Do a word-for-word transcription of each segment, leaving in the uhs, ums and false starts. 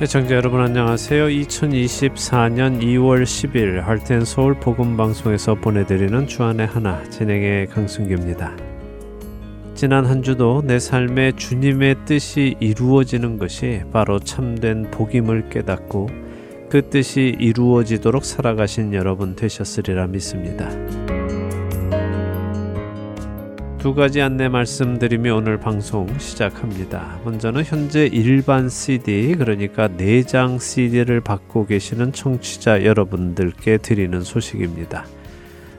시청자 여러분 안녕하세요. 이천이십사년 이월 십일 Heart and Soul 복음방송에서 보내드리는 주안의 하나 진행의 강승규입니다. 지난 한 주도 내 삶에 주님의 뜻이 이루어지는 것이 바로 참된 복임을 깨닫고 그 뜻이 이루어지도록 살아가신 여러분 되셨으리라 믿습니다. 두 가지 안내 말씀드리며 오늘 방송 시작합니다. 먼저는 현재 일반 씨디, 그러니까 네 장 씨디를 받고 계시는 청취자 여러분들께 드리는 소식입니다.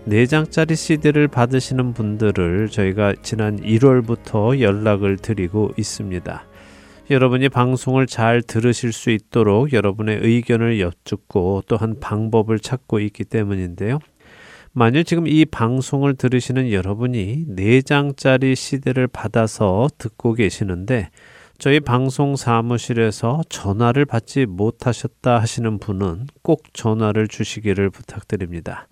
네 장짜리 씨디를 받으시는 분들을 저희가 지난 일월부터 연락을 드리고 있습니다. 여러분이 방송을 잘 들으실 수 있도록 여러분의 의견을 여쭙고 또한 방법을 찾고 있기 때문인데요. 만일 지금 이 방송을 들으시는 여러분이 네 장짜리 씨디를 받아서 듣고 계시는데 저희 방송 사무실에서 전화를 받지 못하셨다 하시는 분은 꼭 전화를 주시기를 부탁드립니다.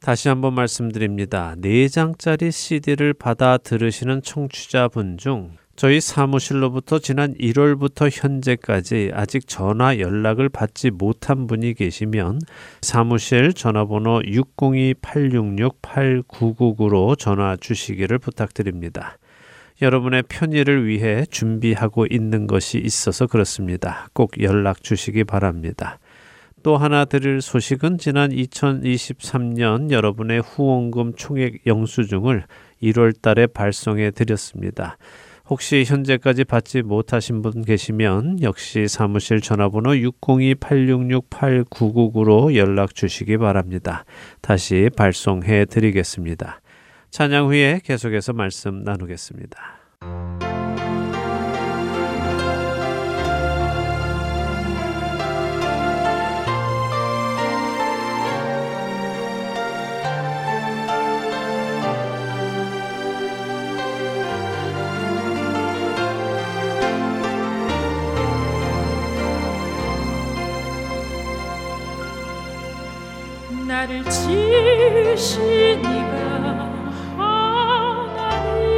다시 한번 말씀드립니다. 네 장짜리 씨디를 받아 들으시는 청취자분 중 저희 사무실로부터 지난 일월부터 현재까지 아직 전화 연락을 받지 못한 분이 계시면 사무실 전화번호 육공이 팔육육 팔구구구로 전화 주시기를 부탁드립니다. 여러분의 편의를 위해 준비하고 있는 것이 있어서 그렇습니다. 꼭 연락 주시기 바랍니다. 또 하나 드릴 소식은 지난 이천이십삼년 여러분의 후원금 총액 영수증을 일월 달에 발송해 드렸습니다. 혹시 현재까지 받지 못하신 분 계시면 역시 사무실 전화번호 육공이 팔육육 팔구구구로 연락 주시기 바랍니다. 다시 발송해 드리겠습니다. 찬양 후에 계속해서 말씀 나누겠습니다. 나를 지으신 이가 하나님,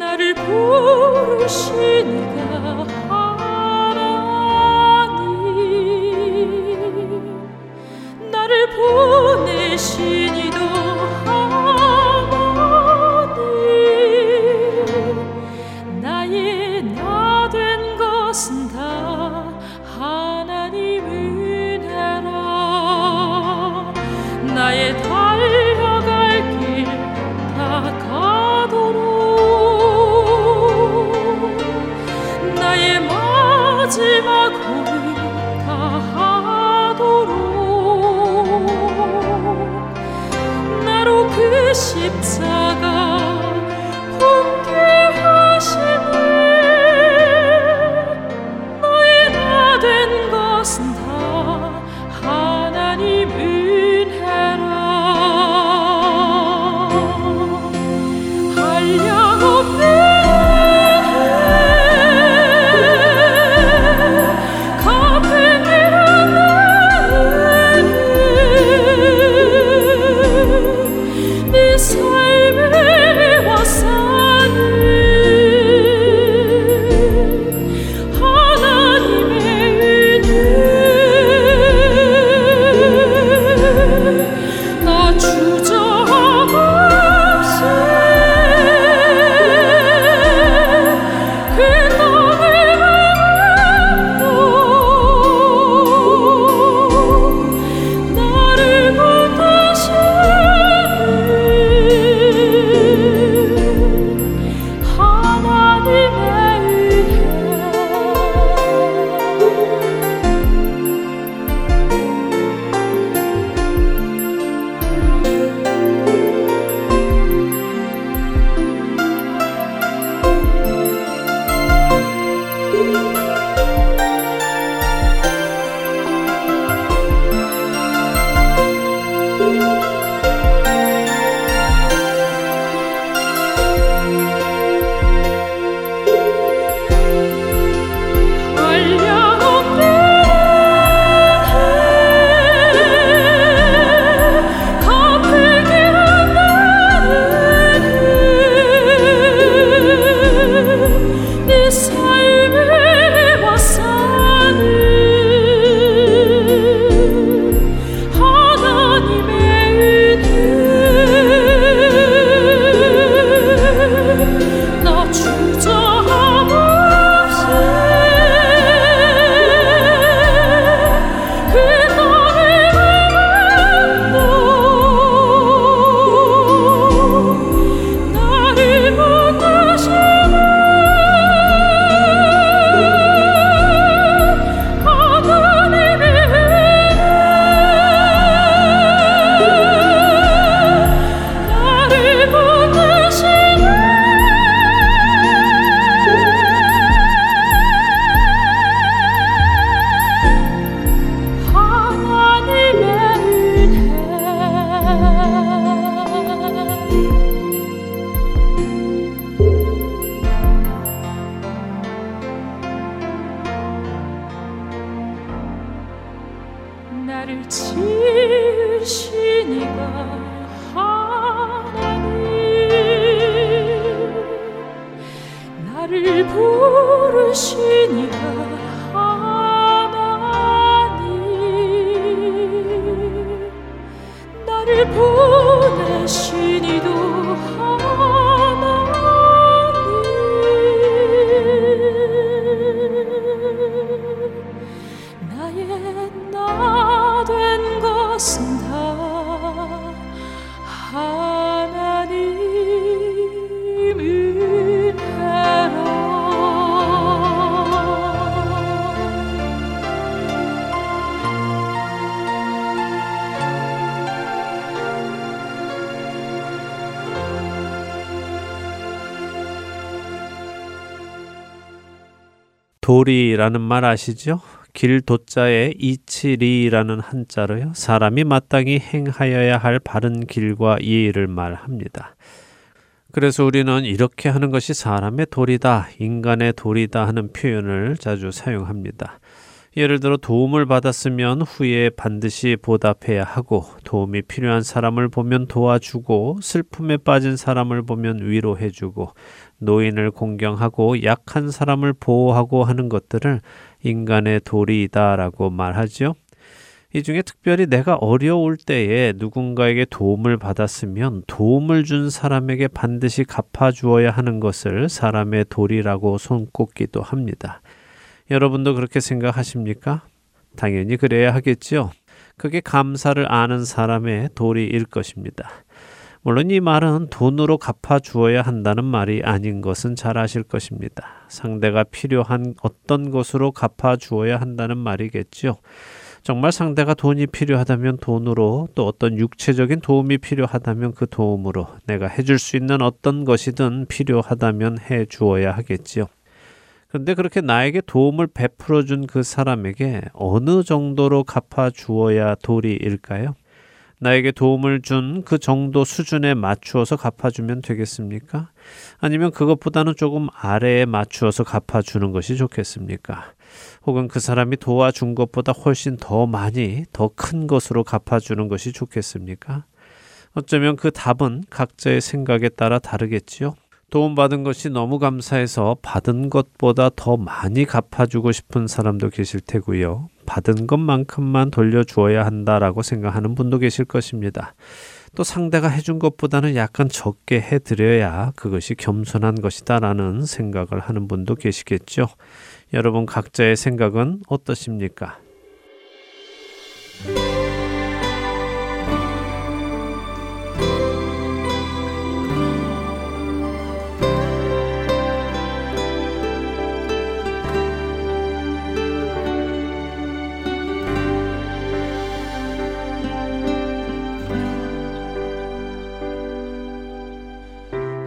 나를 부르신 이가 하나님, 나를 보내신 이도 하나님, 나의 나 된 것은 다 하나님을 나의 달려갈 길 다 가도록 나의 마지막 고민 다 하도록 나로 그 십자가 붕괴하시네 너의 나 된 것은 다 하나님을 삶을 돌이라는 말 아시죠? 길 도자에 이치리라는 한자로요. 사람이 마땅히 행하여야 할 바른 길과 예의를 말합니다. 그래서 우리는 이렇게 하는 것이 사람의 도리다, 인간의 도리다 하는 표현을 자주 사용합니다. 예를 들어 도움을 받았으면 후에 반드시 보답해야 하고, 도움이 필요한 사람을 보면 도와주고, 슬픔에 빠진 사람을 보면 위로해주고, 노인을 공경하고 약한 사람을 보호하고 하는 것들을 인간의 도리이다라고 말하죠. 이 중에 특별히 내가 어려울 때에 누군가에게 도움을 받았으면 도움을 준 사람에게 반드시 갚아주어야 하는 것을 사람의 도리라고 손꼽기도 합니다. 여러분도 그렇게 생각하십니까? 당연히 그래야 하겠죠. 그게 감사를 아는 사람의 도리일 것입니다. 물론 이 말은 돈으로 갚아주어야 한다는 말이 아닌 것은 잘 아실 것입니다. 상대가 필요한 어떤 것으로 갚아주어야 한다는 말이겠죠. 정말 상대가 돈이 필요하다면 돈으로, 또 어떤 육체적인 도움이 필요하다면 그 도움으로, 내가 해줄 수 있는 어떤 것이든 필요하다면 해주어야 하겠죠. 그런데 그렇게 나에게 도움을 베풀어준 그 사람에게 어느 정도로 갚아주어야 도리일까요? 나에게 도움을 준 그 정도 수준에 맞추어서 갚아주면 되겠습니까? 아니면 그것보다는 조금 아래에 맞추어서 갚아주는 것이 좋겠습니까? 혹은 그 사람이 도와준 것보다 훨씬 더 많이, 더 큰 것으로 갚아주는 것이 좋겠습니까? 어쩌면 그 답은 각자의 생각에 따라 다르겠지요. 도움받은 것이 너무 감사해서 받은 것보다 더 많이 갚아주고 싶은 사람도 계실 테고요. 받은 것만큼만 돌려주어야 한다라고 생각하는 분도 계실 것입니다. 또 상대가 해준 것보다는 약간 적게 해드려야 그것이 겸손한 것이다라는 생각을 하는 분도 계시겠죠. 여러분 각자의 생각은 어떠십니까?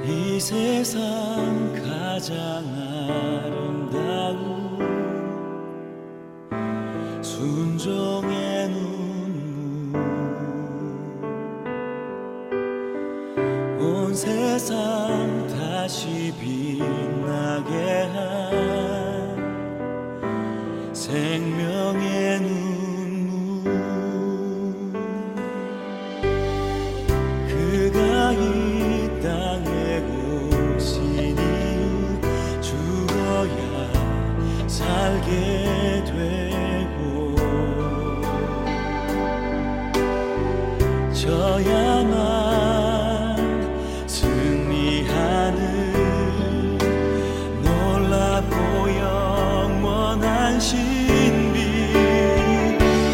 이 세상 가장 아름다운 순종의 눈물, 온 세상 다시 빛나게 한 생명의 눈물, 그가 이 땅에 살게 되고 저야만 승리하는 놀랍고 영원한 신비,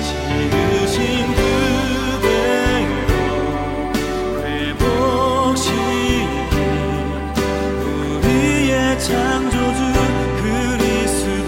지으신 그대로 회복시키 우리의 창조주 그리스도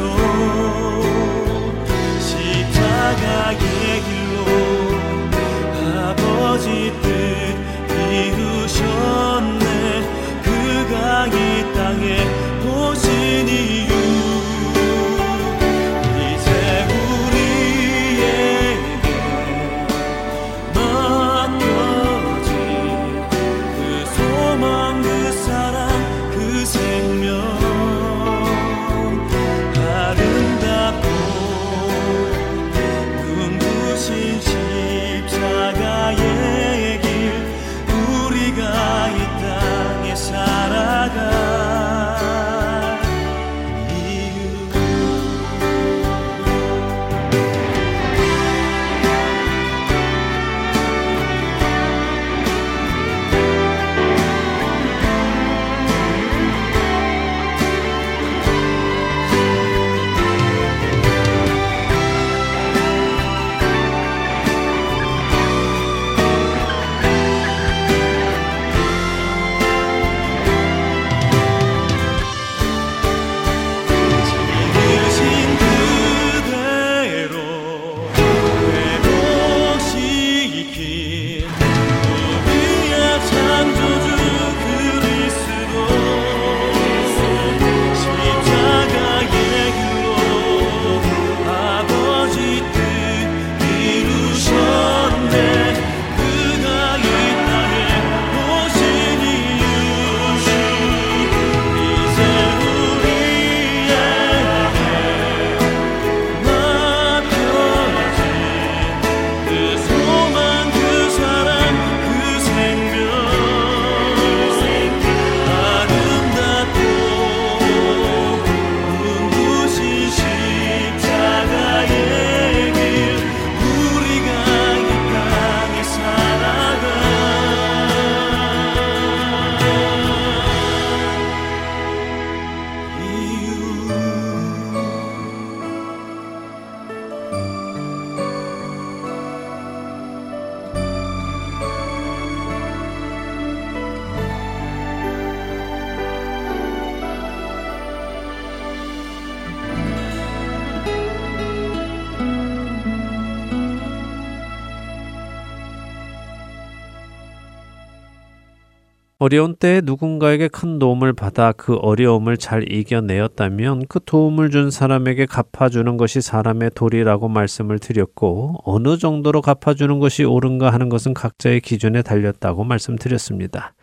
어려운 때에 누군가에게 큰 도움을 받아 그 어려움을 잘 이겨내었다면 그 도움을 준 사람에게 갚아주는 것이 사람의 도리라고 말씀을 드렸고, 어느 정도로 갚아주는 것이 옳은가 하는 것은 각자의 기준에 달렸다고 말씀드렸습니다.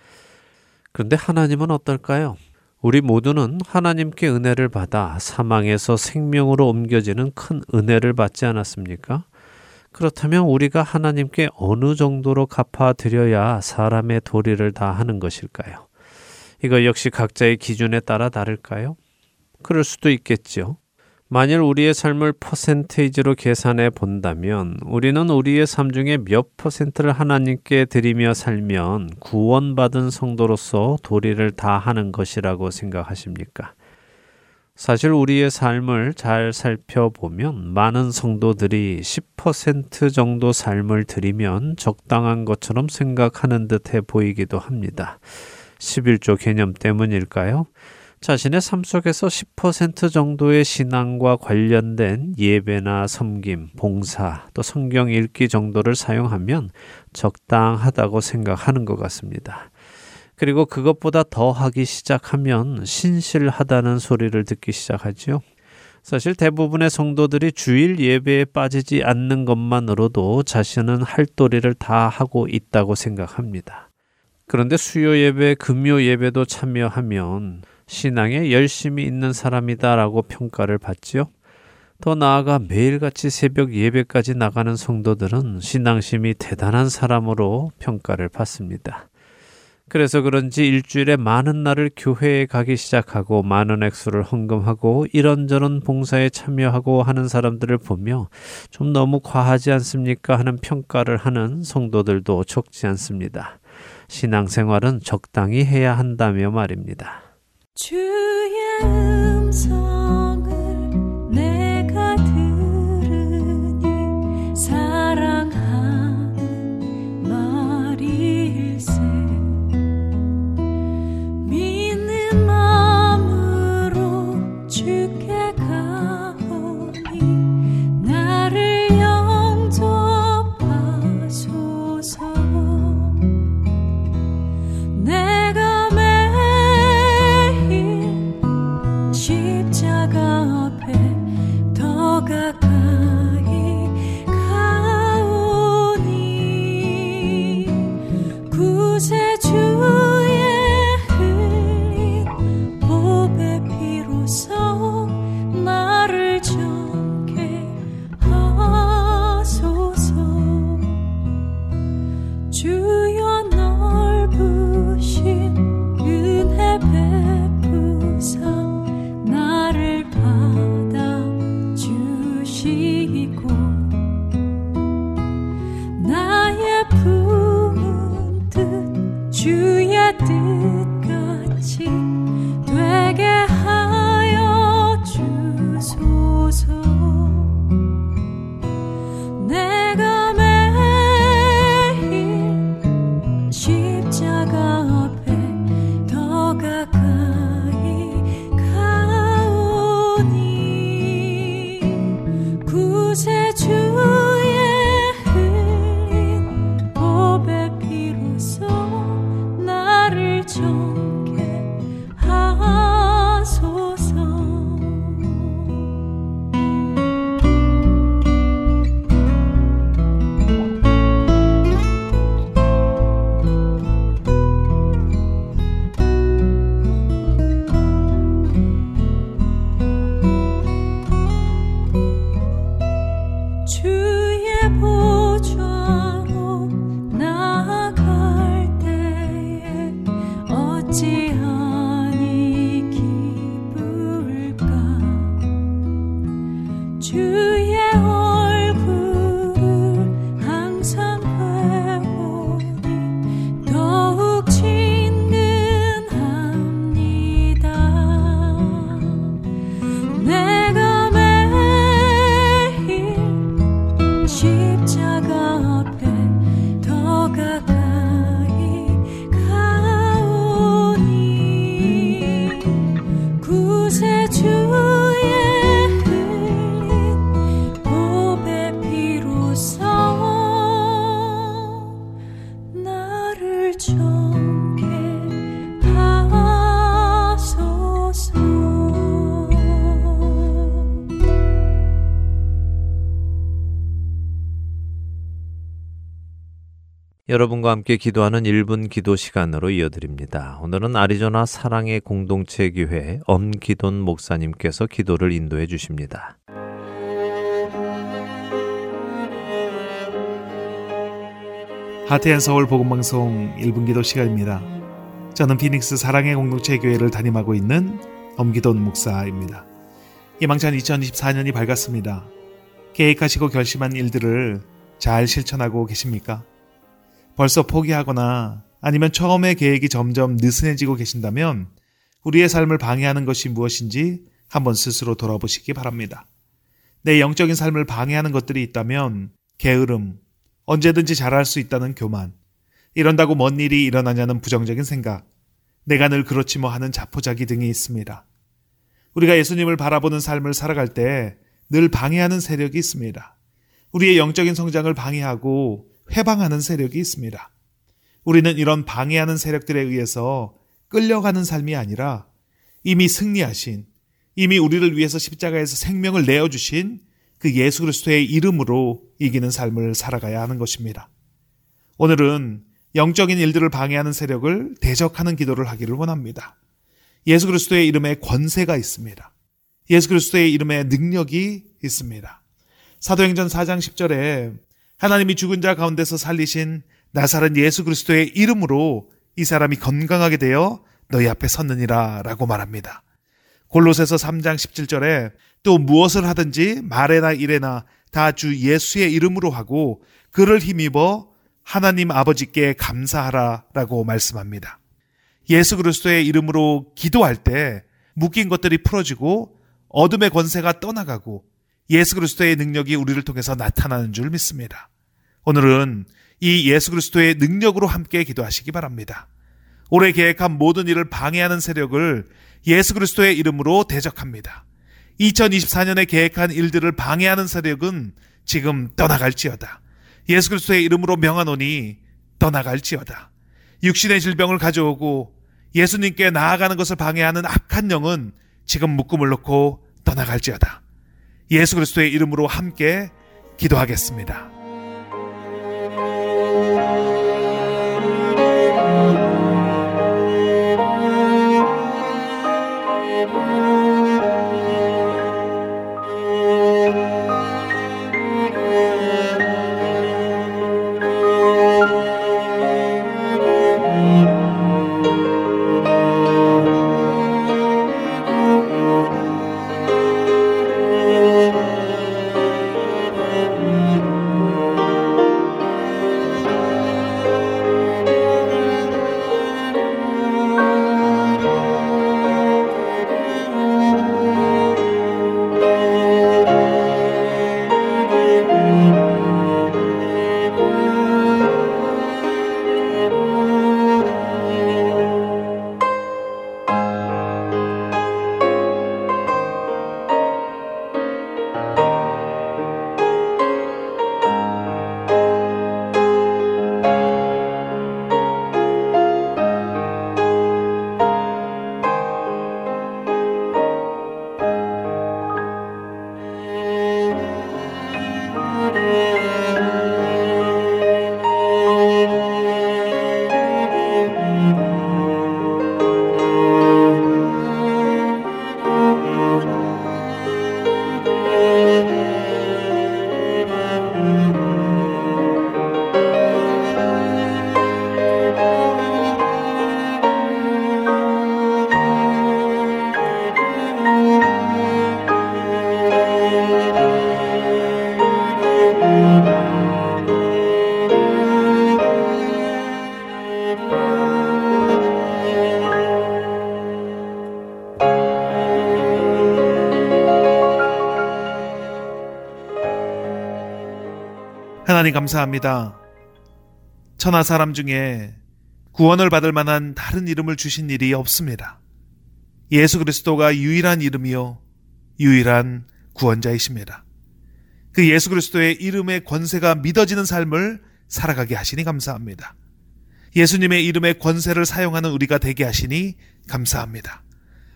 그런데 하나님은 어떨까요? 우리 모두는 하나님께 은혜를 받아 사망에서 생명으로 옮겨지는 큰 은혜를 받지 않았습니까? 그렇다면 우리가 하나님께 어느 정도로 갚아드려야 사람의 도리를 다 하는 것일까요? 이거 역시 각자의 기준에 따라 다를까요? 그럴 수도 있겠죠. 만일 우리의 삶을 퍼센테이지로 계산해 본다면 우리는 우리의 삶 중에 몇 퍼센트를 하나님께 드리며 살면 구원받은 성도로서 도리를 다 하는 것이라고 생각하십니까? 사실 우리의 삶을 잘 살펴보면 많은 성도들이 십 퍼센트 정도 삶을 드리면 적당한 것처럼 생각하는 듯해 보이기도 합니다. 십일조 개념 때문일까요? 자신의 삶 속에서 십 퍼센트 정도의 신앙과 관련된 예배나 섬김, 봉사, 또 성경 읽기 정도를 사용하면 적당하다고 생각하는 것 같습니다. 그리고 그것보다 더 하기 시작하면 신실하다는 소리를 듣기 시작하죠. 사실 대부분의 성도들이 주일 예배에 빠지지 않는 것만으로도 자신은 할 도리를 다 하고 있다고 생각합니다. 그런데 수요 예배, 금요 예배도 참여하면 신앙에 열심히 있는 사람이다라고 평가를 받지요. 더 나아가 매일같이 새벽 예배까지 나가는 성도들은 신앙심이 대단한 사람으로 평가를 받습니다. 그래서 그런지 일주일에 많은 날을 교회에 가기 시작하고 많은 액수를 헌금하고 이런저런 봉사에 참여하고 하는 사람들을 보며 좀 너무 과하지 않습니까? 하는 평가를 하는 성도들도 적지 않습니다. 신앙생활은 적당히 해야 한다며 말입니다. 주의 음성을 내가 들으니 사랑하는 말일세. 주께 가오니 나를 영접하소서. 내가 매일 십자가 앞에 더 가까이 가오니 구세주 나를 정케 하소서. 주여 넓으신 은혜 베푸사 나를 받아주시고 나의 품은 뜻 주의 뜻같이 되게 하여 주소서. 내가 매일 십자가 앞에 더 가까이 가오니 구세주의 흘린 보배 피로써 나를 정케 하소서. 주의 흘린 여러분과 함께 기도하는 일 분 기도 시간으로 이어드립니다. 오늘은 아리조나 사랑의 공동체 교회 엄기돈 목사님께서 기도를 인도해 주십니다. 하트 앤 서울 복음방송 일 분 기도 시간입니다. 저는 피닉스 사랑의 공동체 교회를 담임하고 있는 엄기돈 목사입니다. 희망찬 이천이십사 년이 밝았습니다. 계획하시고 결심한 일들을 잘 실천하고 계십니까? 벌써 포기하거나 아니면 처음의 계획이 점점 느슨해지고 계신다면 우리의 삶을 방해하는 것이 무엇인지 한번 스스로 돌아보시기 바랍니다. 내 영적인 삶을 방해하는 것들이 있다면 게으름, 언제든지 잘할 수 있다는 교만, 이런다고 뭔 일이 일어나냐는 부정적인 생각, 내가 늘 그렇지 뭐 하는 자포자기 등이 있습니다. 우리가 예수님을 바라보는 삶을 살아갈 때 늘 방해하는 세력이 있습니다. 우리의 영적인 성장을 방해하고 회방하는 세력이 있습니다. 우리는 이런 방해하는 세력들에 의해서 끌려가는 삶이 아니라 이미 승리하신, 이미 우리를 위해서 십자가에서 생명을 내어주신 그 예수 그리스도의 이름으로 이기는 삶을 살아가야 하는 것입니다. 오늘은 영적인 일들을 방해하는 세력을 대적하는 기도를 하기를 원합니다. 예수 그리스도의 이름에 권세가 있습니다. 예수 그리스도의 이름에 능력이 있습니다. 사도행전 사 장 십 절에 하나님이 죽은 자 가운데서 살리신 나사렛 예수 그리스도의 이름으로 이 사람이 건강하게 되어 너희 앞에 섰느니라 라고 말합니다. 골로새서 삼 장 십칠 절에 또 무엇을 하든지 말에나 일에나 다 주 예수의 이름으로 하고 그를 힘입어 하나님 아버지께 감사하라 라고 말씀합니다. 예수 그리스도의 이름으로 기도할 때 묶인 것들이 풀어지고 어둠의 권세가 떠나가고 예수 그리스도의 능력이 우리를 통해서 나타나는 줄 믿습니다. 오늘은 이 예수 그리스도의 능력으로 함께 기도하시기 바랍니다. 올해 계획한 모든 일을 방해하는 세력을 예수 그리스도의 이름으로 대적합니다. 이천이십사 년에 계획한 일들을 방해하는 세력은 지금 떠나갈지어다. 예수 그리스도의 이름으로 명하노니 떠나갈지어다. 육신의 질병을 가져오고 예수님께 나아가는 것을 방해하는 악한 영은 지금 묶음을 놓고 떠나갈지어다. 예수 그리스도의 이름으로 함께 기도하겠습니다. 하나님 감사합니다. 천하 사람 중에 구원을 받을 만한 다른 이름을 주신 일이 없습니다. 예수 그리스도가 유일한 이름이요 유일한 구원자이십니다. 그 예수 그리스도의 이름의 권세가 믿어지는 삶을 살아가게 하시니 감사합니다. 예수님의 이름의 권세를 사용하는 우리가 되게 하시니 감사합니다.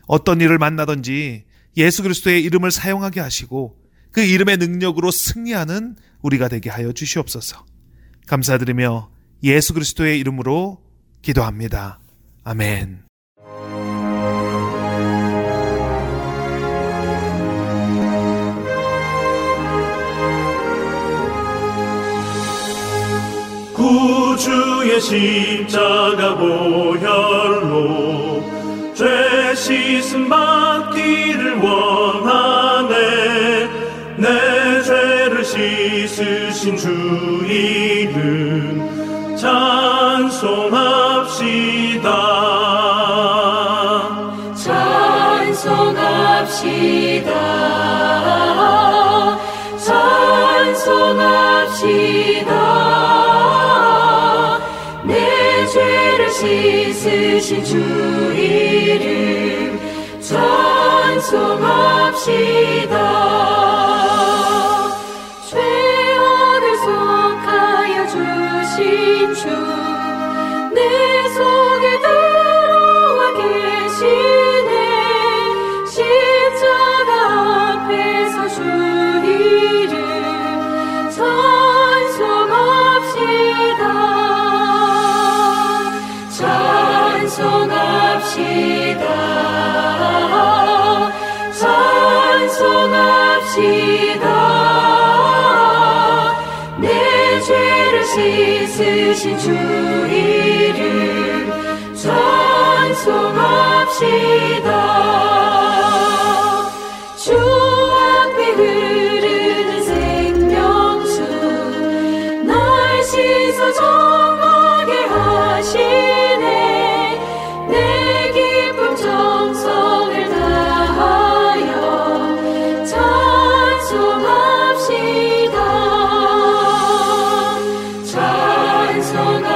어떤 일을 만나든지 예수 그리스도의 이름을 사용하게 하시고 그 이름의 능력으로 승리하는 우리가 되게 하여 주시옵소서. 감사드리며 예수 그리스도의 이름으로 기도합니다. 아멘. 구주의 십자가 보혈로 죄 씻음 받기를 원하네. 내 죄를 씻으신 주 이름 찬송합시다. 찬송합시다. 찬송합시다. 내 죄를 씻으신 주 이름 찬송합시다. 내 속에 들어와 계시네. 십자가 앞에서 주 이름 찬송합시다. 찬송합시다. 찬송합시다. 내 죄를 씻으신 주 찬송합시다. 주 앞에 흐르는 생명수 날 씻어 정하게 하시네. 내 기쁨 정성을 다하여 찬송합시다. 찬송합시다.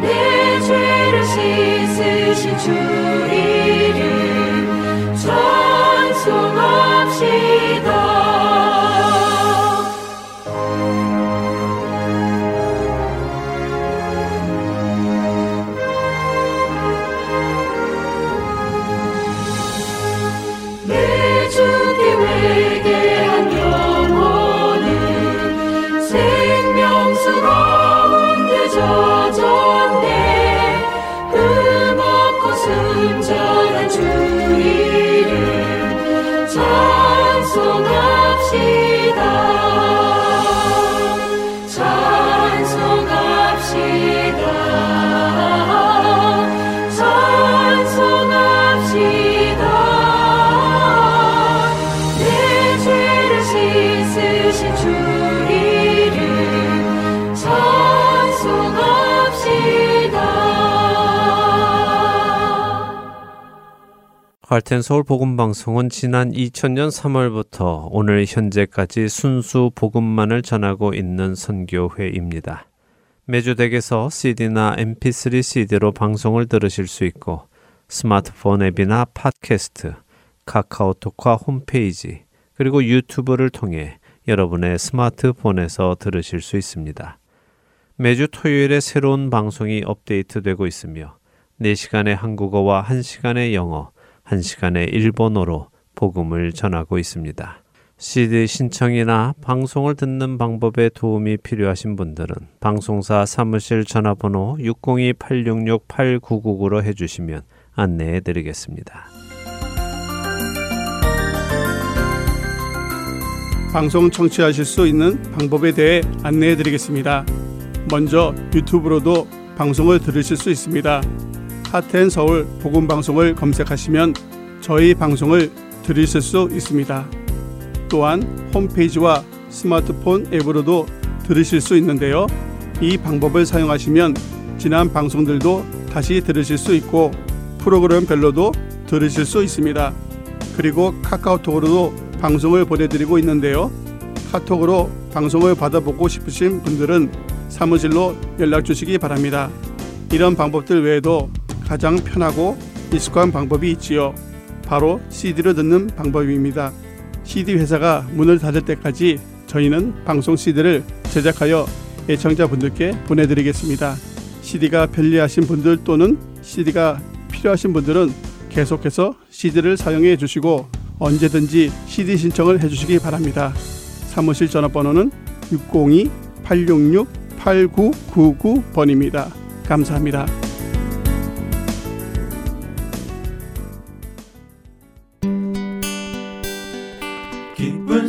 내 죄를 씻으신 주 이름 찬송합시다. 내 주께 회개한 영혼은 생명수 가운데 젖었네. 흠없고 순전한 주 이름 찬송합시다. 찬송합시다. 찬송합시다. 내 죄를 씻으신 주 이름 찬송합시다. Heart and Soul 복음방송은 지난 이천 년 삼월부터 오늘 현재까지 순수 복음만을 전하고 있는 선교회입니다. 매주 댁에서 씨디나 엠피쓰리 씨디로 방송을 들으실 수 있고, 스마트폰 앱이나 팟캐스트, 카카오톡과 홈페이지, 그리고 유튜브를 통해 여러분의 스마트폰에서 들으실 수 있습니다. 매주 토요일에 새로운 방송이 업데이트되고 있으며 네 시간의 한국어와 한 시간의 영어, 한 시간의 일본어로 복음을 전하고 있습니다. 씨디 신청이나 방송을 듣는 방법에 도움이 필요하신 분들은 방송사 사무실 전화번호 육공이 팔육육 팔구구구로 해주시면 안내해 드리겠습니다. 방송 청취하실 수 있는 방법에 대해 안내해 드리겠습니다. 먼저 유튜브로도 방송을 들으실 수 있습니다. 하트앤서울 복음방송을 검색하시면 저희 방송을 들으실 수 있습니다. 또한 홈페이지와 스마트폰 앱으로도 들으실 수 있는데요. 이 방법을 사용하시면 지난 방송들도 다시 들으실 수 있고 프로그램별로도 들으실 수 있습니다. 그리고 카카오톡으로도 방송을 보내드리고 있는데요. 카톡으로 방송을 받아보고 싶으신 분들은 사무실로 연락주시기 바랍니다. 이런 방법들 외에도 가장 편하고 익숙한 방법이 있지요. 바로 씨디로 듣는 방법입니다. 씨디 회사가 문을 닫을 때까지 저희는 방송 씨디를 제작하여 애청자분들께 보내드리겠습니다. 씨디가 편리하신 분들 또는 씨디가 필요하신 분들은 계속해서 씨디를 사용해 주시고 언제든지 씨디 신청을 해주시기 바랍니다. 사무실 전화번호는 육공이 팔육육 팔구구구 번입니다. 감사합니다. 기쁜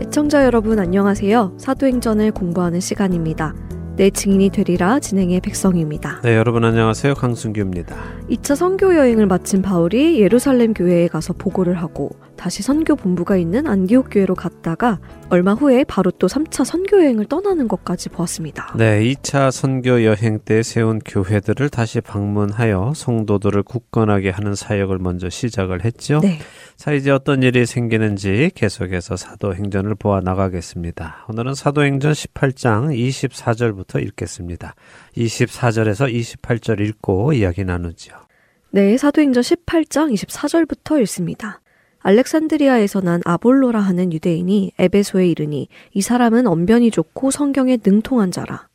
시청자 여러분 안녕하세요. 사도행전을 공부하는 시간입니다. 내 증인이 되리라 진행의 백성입니다. 네, 여러분 안녕하세요. 강순규입니다. 이 차 선교 여행을 마친 바울이 예루살렘 교회에 가서 보고를 하고 다시 선교 본부가 있는 안디옥 교회로 갔다가 얼마 후에 바로 또 삼 차 선교 여행을 떠나는 것까지 보았습니다. 네, 이 차 선교 여행 때 세운 교회들을 다시 방문하여 성도들을 굳건하게 하는 사역을 먼저 시작을 했죠. 네. 자, 이제 어떤 일이 생기는지 계속해서 사도행전을 보아 나가겠습니다. 오늘은 사도행전 십팔 장 이십사 절부터 읽겠습니다. 이십사 절에서 이십팔 절 읽고 이야기 나누죠. 네, 사도행전 십팔 장 이십사 절부터 읽습니다. 알렉산드리아에서 난 아볼로라 하는 유대인이 에베소에 이르니 이 사람은 언변이 좋고 성경에 능통한 자라.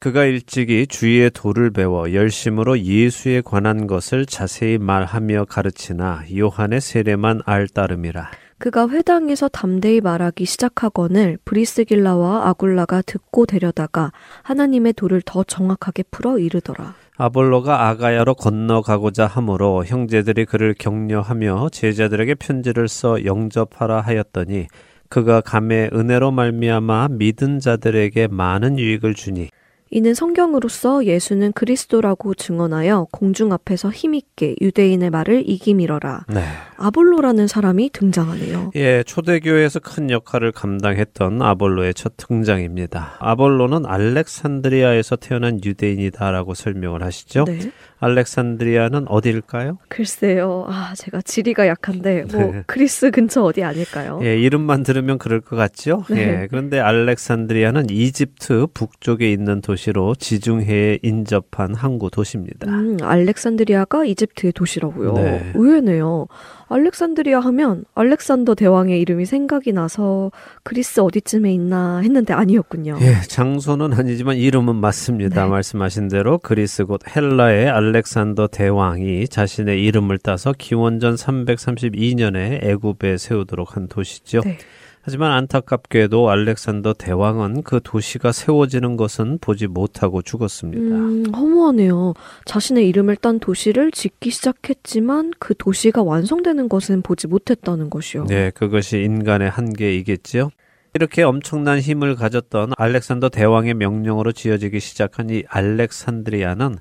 그가 일찍이 주위의 도를 배워 열심으로 예수에 관한 것을 자세히 말하며 가르치나 요한의 세례만 알 따름이라. 그가 회당에서 담대히 말하기 시작하거늘 브리스길라와 아굴라가 듣고 데려다가 하나님의 도를 더 정확하게 풀어 이르더라. 아볼로가 아가야로 건너가고자 하므로 형제들이 그를 격려하며 제자들에게 편지를 써 영접하라 하였더니 그가 감에 은혜로 말미암아 믿은 자들에게 많은 유익을 주니 이는 성경으로서 예수는 그리스도라고 증언하여 공중 앞에서 힘있게 유대인의 말을 이기밀어라. 네. 아볼로라는 사람이 등장하네요. 예, 초대교회에서 큰 역할을 감당했던 아볼로의 첫 등장입니다. 아볼로는 알렉산드리아에서 태어난 유대인이다라고 설명을 하시죠. 네. 알렉산드리아는 어디일까요? 글쎄요. 아, 제가 지리가 약한데 뭐 네. 그리스 근처 어디 아닐까요? 예, 이름만 들으면 그럴 것 같죠? 네. 예, 그런데 알렉산드리아는 이집트 북쪽에 있는 도시로 지중해에 인접한 항구 도시입니다. 음, 알렉산드리아가 이집트의 도시라고요? 네. 의외네요. 알렉산드리아 하면 알렉산더 대왕의 이름이 생각이 나서 그리스 어디쯤에 있나 했는데 아니었군요. 예, 장소는 아니지만 이름은 맞습니다. 네. 말씀하신 대로 그리스 곧 헬라의 알렉산더 대왕이 자신의 이름을 따서 기원전 삼백삼십이 년에 애굽에 세우도록 한 도시죠. 네. 하지만 안타깝게도 알렉산더 대왕은 그 도시가 세워지는 것은 보지 못하고 죽었습니다. 음, 허무하네요. 자신의 이름을 딴 도시를 짓기 시작했지만 그 도시가 완성되는 것은 보지 못했다는 것이요. 네, 그것이 인간의 한계이겠지요. 이렇게 엄청난 힘을 가졌던 알렉산더 대왕의 명령으로 지어지기 시작한 이 알렉산드리아는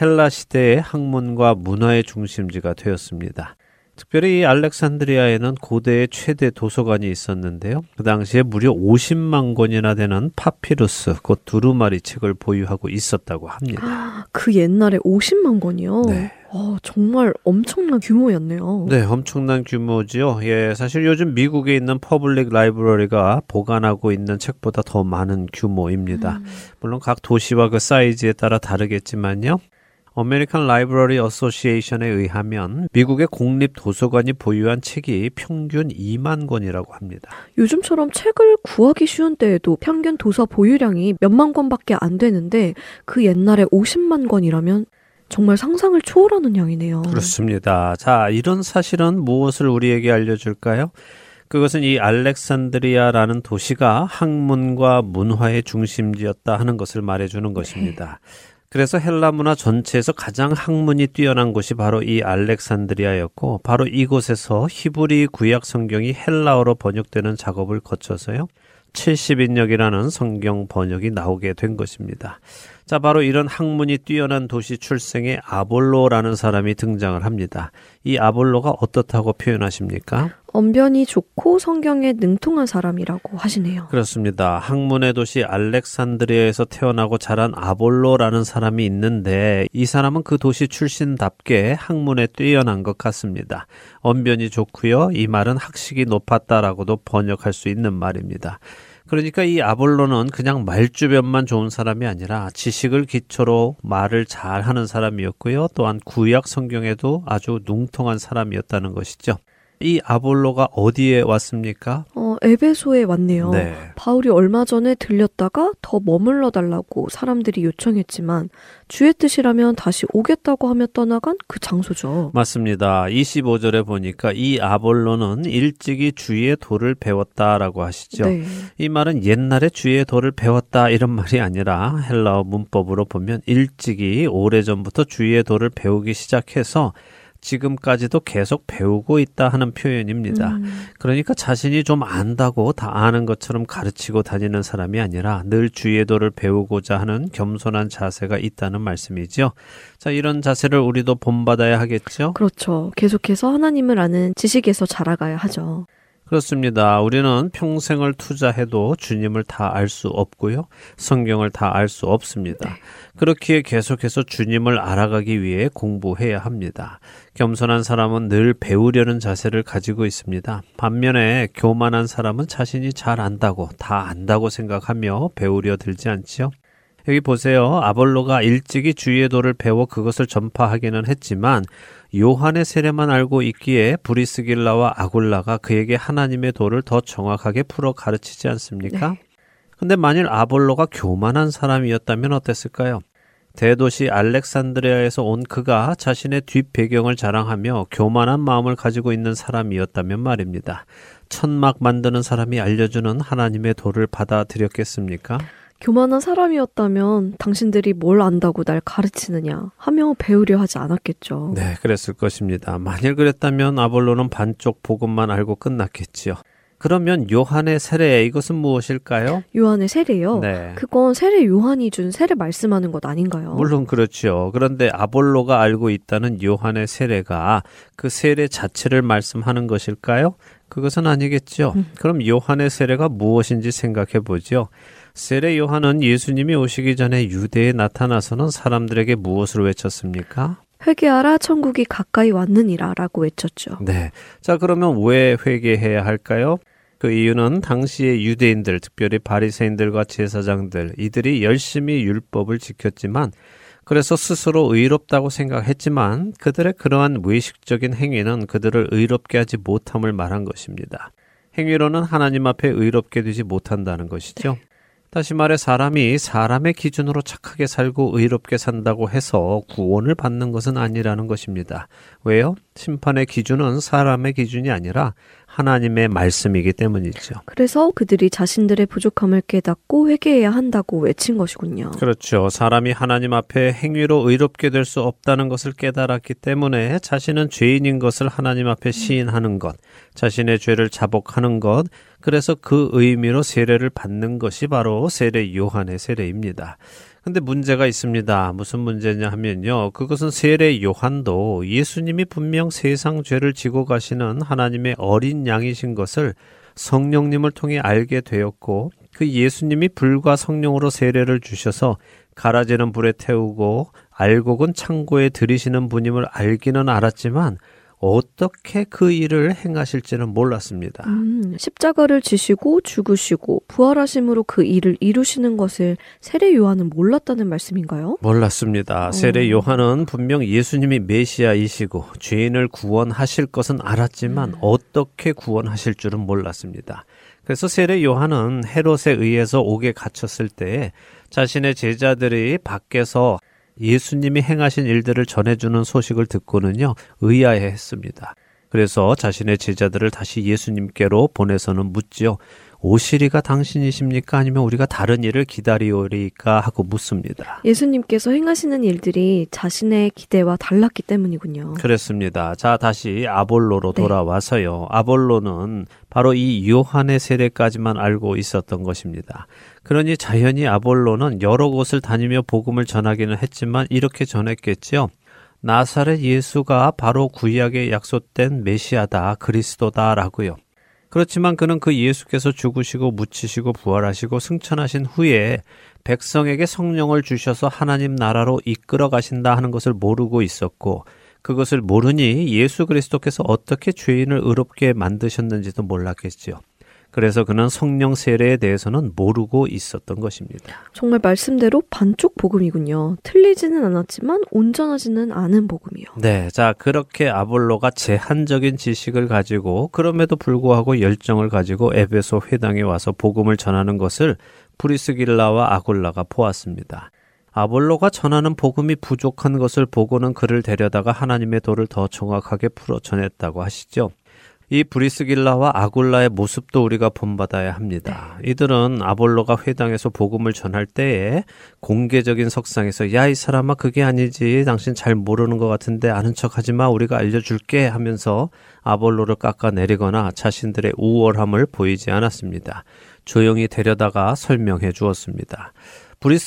헬라 시대의 학문과 문화의 중심지가 되었습니다. 특별히 알렉산드리아에는 고대의 최대 도서관이 있었는데요. 그 당시에 무려 오십만 권이나 되는 파피루스, 곧 두루마리 책을 보유하고 있었다고 합니다. 아, 그 옛날에 오십만 권이요? 네. 아, 정말 엄청난 규모였네요. 네, 엄청난 규모지요. 예, 사실 요즘 미국에 있는 퍼블릭 라이브러리가 보관하고 있는 책보다 더 많은 규모입니다. 음. 물론 각 도시와 그 사이즈에 따라 다르겠지만요. 아메리칸 라이브러리 어소시에이션에 의하면 미국의 공립 도서관이 보유한 책이 평균 이만 권이라고 합니다. 요즘처럼 책을 구하기 쉬운 때에도 평균 도서 보유량이 몇만 권밖에 안 되는데 그 옛날에 오십만 권이라면 정말 상상을 초월하는 양이네요. 그렇습니다. 자, 이런 사실은 무엇을 우리에게 알려줄까요? 그것은 이 알렉산드리아라는 도시가 학문과 문화의 중심지였다 하는 것을 말해주는 것입니다. 네. 그래서 헬라 문화 전체에서 가장 학문이 뛰어난 곳이 바로 이 알렉산드리아였고 바로 이곳에서 히브리 구약 성경이 헬라어로 번역되는 작업을 거쳐서요. 칠십 인역이라는 성경 번역이 나오게 된 것입니다. 자, 바로 이런 학문이 뛰어난 도시 출생의 아볼로라는 사람이 등장을 합니다. 이 아볼로가 어떻다고 표현하십니까? 언변이 좋고 성경에 능통한 사람이라고 하시네요. 그렇습니다. 학문의 도시 알렉산드리아에서 태어나고 자란 아볼로라는 사람이 있는데 이 사람은 그 도시 출신답게 학문에 뛰어난 것 같습니다. 언변이 좋고요. 이 말은 학식이 높았다라고도 번역할 수 있는 말입니다. 그러니까 이 아볼로는 그냥 말주변만 좋은 사람이 아니라 지식을 기초로 말을 잘하는 사람이었고요. 또한 구약 성경에도 아주 능통한 사람이었다는 것이죠. 이 아볼로가 어디에 왔습니까? 어, 에베소에 왔네요. 네. 바울이 얼마 전에 들렸다가 더 머물러 달라고 사람들이 요청했지만 주의 뜻이라면 다시 오겠다고 하며 떠나간 그 장소죠. 맞습니다. 이십오 절에 보니까 이 아볼로는 일찍이 주의 도를 배웠다라고 하시죠. 네. 이 말은 옛날에 주의 도를 배웠다 이런 말이 아니라 헬라어 문법으로 보면 일찍이 오래전부터 주의 도를 배우기 시작해서 지금까지도 계속 배우고 있다 하는 표현입니다. 음. 그러니까 자신이 좀 안다고 다 아는 것처럼 가르치고 다니는 사람이 아니라 늘 주의 도를 배우고자 하는 겸손한 자세가 있다는 말씀이죠. 자, 이런 자세를 우리도 본받아야 하겠죠? 그렇죠. 계속해서 하나님을 아는 지식에서 자라가야 하죠. 그렇습니다. 우리는 평생을 투자해도 주님을 다 알 수 없고요. 성경을 다 알 수 없습니다. 그렇기에 계속해서 주님을 알아가기 위해 공부해야 합니다. 겸손한 사람은 늘 배우려는 자세를 가지고 있습니다. 반면에 교만한 사람은 자신이 잘 안다고, 다 안다고 생각하며 배우려 들지 않지요. 여기 보세요. 아볼로가 일찍이 주의 도를 배워 그것을 전파하기는 했지만 요한의 세례만 알고 있기에 브리스길라와 아굴라가 그에게 하나님의 도를 더 정확하게 풀어 가르치지 않습니까? 네. 근데 만일 아볼로가 교만한 사람이었다면 어땠을까요? 대도시 알렉산드리아에서 온 그가 자신의 뒷배경을 자랑하며 교만한 마음을 가지고 있는 사람이었다면 말입니다. 천막 만드는 사람이 알려주는 하나님의 도를 받아들였겠습니까? 교만한 사람이었다면 당신들이 뭘 안다고 날 가르치느냐 하며 배우려 하지 않았겠죠. 네, 그랬을 것입니다. 만일 그랬다면 아볼로는 반쪽 복음만 알고 끝났겠지요. 그러면 요한의 세례, 이것은 무엇일까요? 요한의 세례요? 네. 그건 세례 요한이 준 세례 말씀하는 것 아닌가요? 물론 그렇죠. 그런데 아볼로가 알고 있다는 요한의 세례가 그 세례 자체를 말씀하는 것일까요? 그것은 아니겠죠. 음. 그럼 요한의 세례가 무엇인지 생각해 보죠. 세례 요한은 예수님이 오시기 전에 유대에 나타나서는 사람들에게 무엇을 외쳤습니까? 회개하라 천국이 가까이 왔느니라 라고 외쳤죠. 네. 자, 그러면 왜 회개해야 할까요? 그 이유는 당시의 유대인들, 특별히 바리새인들과 제사장들, 이들이 열심히 율법을 지켰지만 그래서 스스로 의롭다고 생각했지만 그들의 그러한 외식적인 행위는 그들을 의롭게 하지 못함을 말한 것입니다. 행위로는 하나님 앞에 의롭게 되지 못한다는 것이죠. 네. 다시 말해 사람이 사람의 기준으로 착하게 살고 의롭게 산다고 해서 구원을 받는 것은 아니라는 것입니다. 왜요? 심판의 기준은 사람의 기준이 아니라 하나님의 말씀이기 때문이죠. 그래서 그들이 자신들의 부족함을 깨닫고 회개해야 한다고 외친 것이군요. 그렇죠. 사람이 하나님 앞에 행위로 의롭게 될 수 없다는 것을 깨달았기 때문에 자신은 죄인인 것을 하나님 앞에 시인하는 것, 자신의 죄를 자복하는 것, 그래서 그 의미로 세례를 받는 것이 바로 세례 요한의 세례입니다. 근데 문제가 있습니다. 무슨 문제냐 하면요. 그것은 세례 요한도 예수님이 분명 세상 죄를 지고 가시는 하나님의 어린 양이신 것을 성령님을 통해 알게 되었고 그 예수님이 불과 성령으로 세례를 주셔서 가라지는 불에 태우고 알곡은 창고에 들이시는 분임을 알기는 알았지만 어떻게 그 일을 행하실지는 몰랐습니다. 음, 십자가를 지시고 죽으시고 부활하심으로 그 일을 이루시는 것을 세례 요한은 몰랐다는 말씀인가요? 몰랐습니다. 어. 세례 요한은 분명 예수님이 메시아이시고 죄인을 구원하실 것은 알았지만 음. 어떻게 구원하실 줄은 몰랐습니다. 그래서 세례 요한은 헤롯에 의해서 옥에 갇혔을 때 자신의 제자들이 밖에서 예수님이 행하신 일들을 전해주는 소식을 듣고는요, 의아해 했습니다. 그래서 자신의 제자들을 다시 예수님께로 보내서는 묻지요. 오시리가 당신이십니까? 아니면 우리가 다른 일을 기다리오리까? 하고 묻습니다. 예수님께서 행하시는 일들이 자신의 기대와 달랐기 때문이군요. 그렇습니다. 자, 다시 아볼로로 네. 돌아와서요. 아볼로는 바로 이 요한의 세례까지만 알고 있었던 것입니다. 그러니 자연히 아볼로는 여러 곳을 다니며 복음을 전하기는 했지만 이렇게 전했겠죠. 나사렛 예수가 바로 구약에 약속된 메시아다, 그리스도다라고요. 그렇지만 그는 그 예수께서 죽으시고 묻히시고 부활하시고 승천하신 후에 백성에게 성령을 주셔서 하나님 나라로 이끌어 가신다 하는 것을 모르고 있었고, 그것을 모르니 예수 그리스도께서 어떻게 죄인을 의롭게 만드셨는지도 몰랐겠지요. 그래서 그는 성령 세례에 대해서는 모르고 있었던 것입니다. 정말 말씀대로 반쪽 복음이군요. 틀리지는 않았지만 온전하지는 않은 복음이요. 네, 자 그렇게 아볼로가 제한적인 지식을 가지고 그럼에도 불구하고 열정을 가지고 에베소 회당에 와서 복음을 전하는 것을 브리스길라와 아굴라가 보았습니다. 아볼로가 전하는 복음이 부족한 것을 보고는 그를 데려다가 하나님의 도를 더 정확하게 풀어 전했다고 하시죠. 이 브리스길라와 아굴라의 모습도 우리가 본받아야 합니다. 이들은 아볼로가 회당에서 복음을 전할 때에 공개적인 석상에서 야, 이 사람아 그게 아니지, 당신 잘 모르는 것 같은데 아는 척하지 마, 우리가 알려줄게 하면서 아볼로를 깎아내리거나 자신들의 우월함을 보이지 않았습니다. 조용히 데려다가 설명해 주었습니다.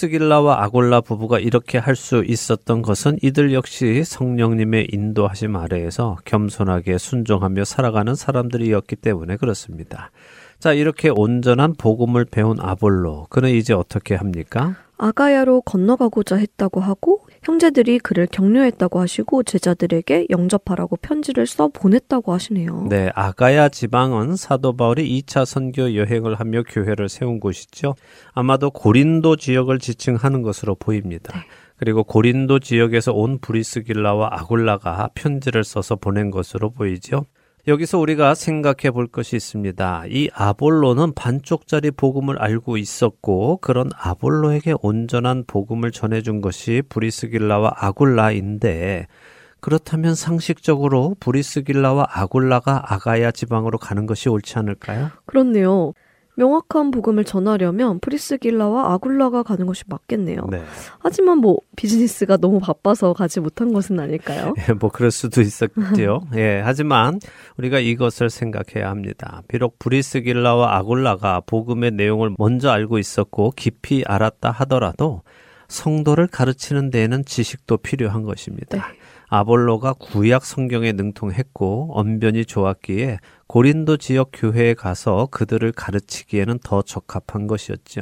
브리스길라와 아굴라 부부가 이렇게 할 수 있었던 것은 이들 역시 성령님의 인도하심 아래에서 겸손하게 순종하며 살아가는 사람들이었기 때문에 그렇습니다. 자, 이렇게 온전한 복음을 배운 아볼로, 그는 이제 어떻게 합니까? 아가야로 건너가고자 했다고 하고 형제들이 그를 격려했다고 하시고 제자들에게 영접하라고 편지를 써 보냈다고 하시네요. 네, 아가야 지방은 사도 바울이 이 차 선교 여행을 하며 교회를 세운 곳이죠. 아마도 고린도 지역을 지칭하는 것으로 보입니다. 네. 그리고 고린도 지역에서 온 브리스길라와 아굴라가 편지를 써서 보낸 것으로 보이죠. 여기서 우리가 생각해 볼 것이 있습니다. 이 아볼로는 반쪽짜리 복음을 알고 있었고 그런 아볼로에게 온전한 복음을 전해준 것이 브리스길라와 아굴라인데, 그렇다면 상식적으로 브리스길라와 아굴라가 아가야 지방으로 가는 것이 옳지 않을까요? 그렇네요. 명확한 복음을 전하려면 브리스길라와 아굴라가 가는 것이 맞겠네요. 네. 하지만 뭐 비즈니스가 너무 바빠서 가지 못한 것은 아닐까요? 예, 뭐 그럴 수도 있었죠. 예, 하지만 우리가 이것을 생각해야 합니다. 비록 브리스길라와 아굴라가 복음의 내용을 먼저 알고 있었고 깊이 알았다 하더라도 성도를 가르치는 데에는 지식도 필요한 것입니다. 네. 아볼로가 구약 성경에 능통했고 언변이 좋았기에 고린도 지역 교회에 가서 그들을 가르치기에는 더 적합한 것이었죠.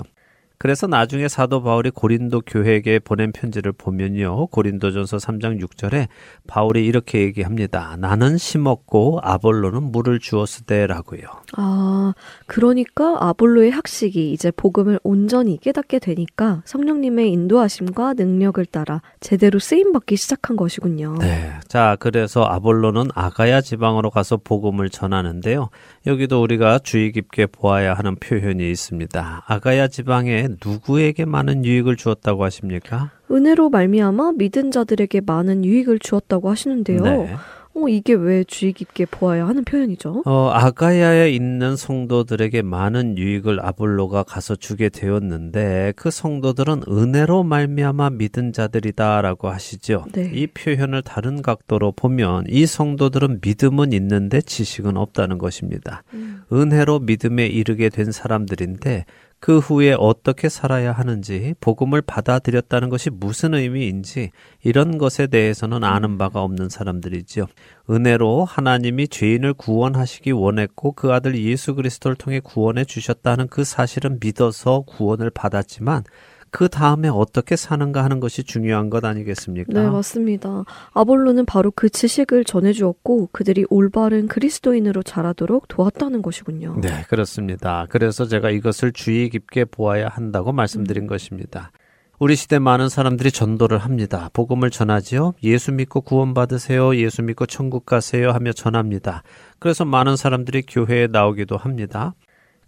그래서 나중에 사도 바울이 고린도 교회에게 보낸 편지를 보면요, 고린도전서 삼 장 육 절에 바울이 이렇게 얘기합니다. 나는 심었고 아볼로는 물을 주었으되라고요. 아, 그러니까 아볼로의 학식이 이제 복음을 온전히 깨닫게 되니까 성령님의 인도하심과 능력을 따라 제대로 쓰임받기 시작한 것이군요. 네, 자 그래서 아볼로는 아가야 지방으로 가서 복음을 전하는데요. 여기도 우리가 주의 깊게 보아야 하는 표현이 있습니다. 아가야 지방에 누구에게 많은 유익을 주었다고 하십니까? 은혜로 말미암아 믿은 자들에게 많은 유익을 주었다고 하시는데요. 네. 어, 이게 왜 주의 깊게 보아야 하는 표현이죠? 어, 아가야에 있는 성도들에게 많은 유익을 아볼로가 가서 주게 되었는데 그 성도들은 은혜로 말미암아 믿은 자들이다라고 하시죠. 네. 이 표현을 다른 각도로 보면 이 성도들은 믿음은 있는데 지식은 없다는 것입니다. 음. 은혜로 믿음에 이르게 된 사람들인데 그 후에 어떻게 살아야 하는지, 복음을 받아들였다는 것이 무슨 의미인지 이런 것에 대해서는 아는 바가 없는 사람들이지요. 은혜로 하나님이 죄인을 구원하시기 원했고 그 아들 예수 그리스도를 통해 구원해 주셨다는 그 사실은 믿어서 구원을 받았지만 그 다음에 어떻게 사는가 하는 것이 중요한 것 아니겠습니까? 네, 맞습니다. 아볼로는 바로 그 지식을 전해주었고 그들이 올바른 그리스도인으로 자라도록 도왔다는 것이군요. 네, 그렇습니다. 그래서 제가 이것을 주의 깊게 보아야 한다고 말씀드린 음. 것입니다. 우리 시대 많은 사람들이 전도를 합니다. 복음을 전하지요. 예수 믿고 구원 받으세요. 예수 믿고 천국 가세요 하며 전합니다. 그래서 많은 사람들이 교회에 나오기도 합니다.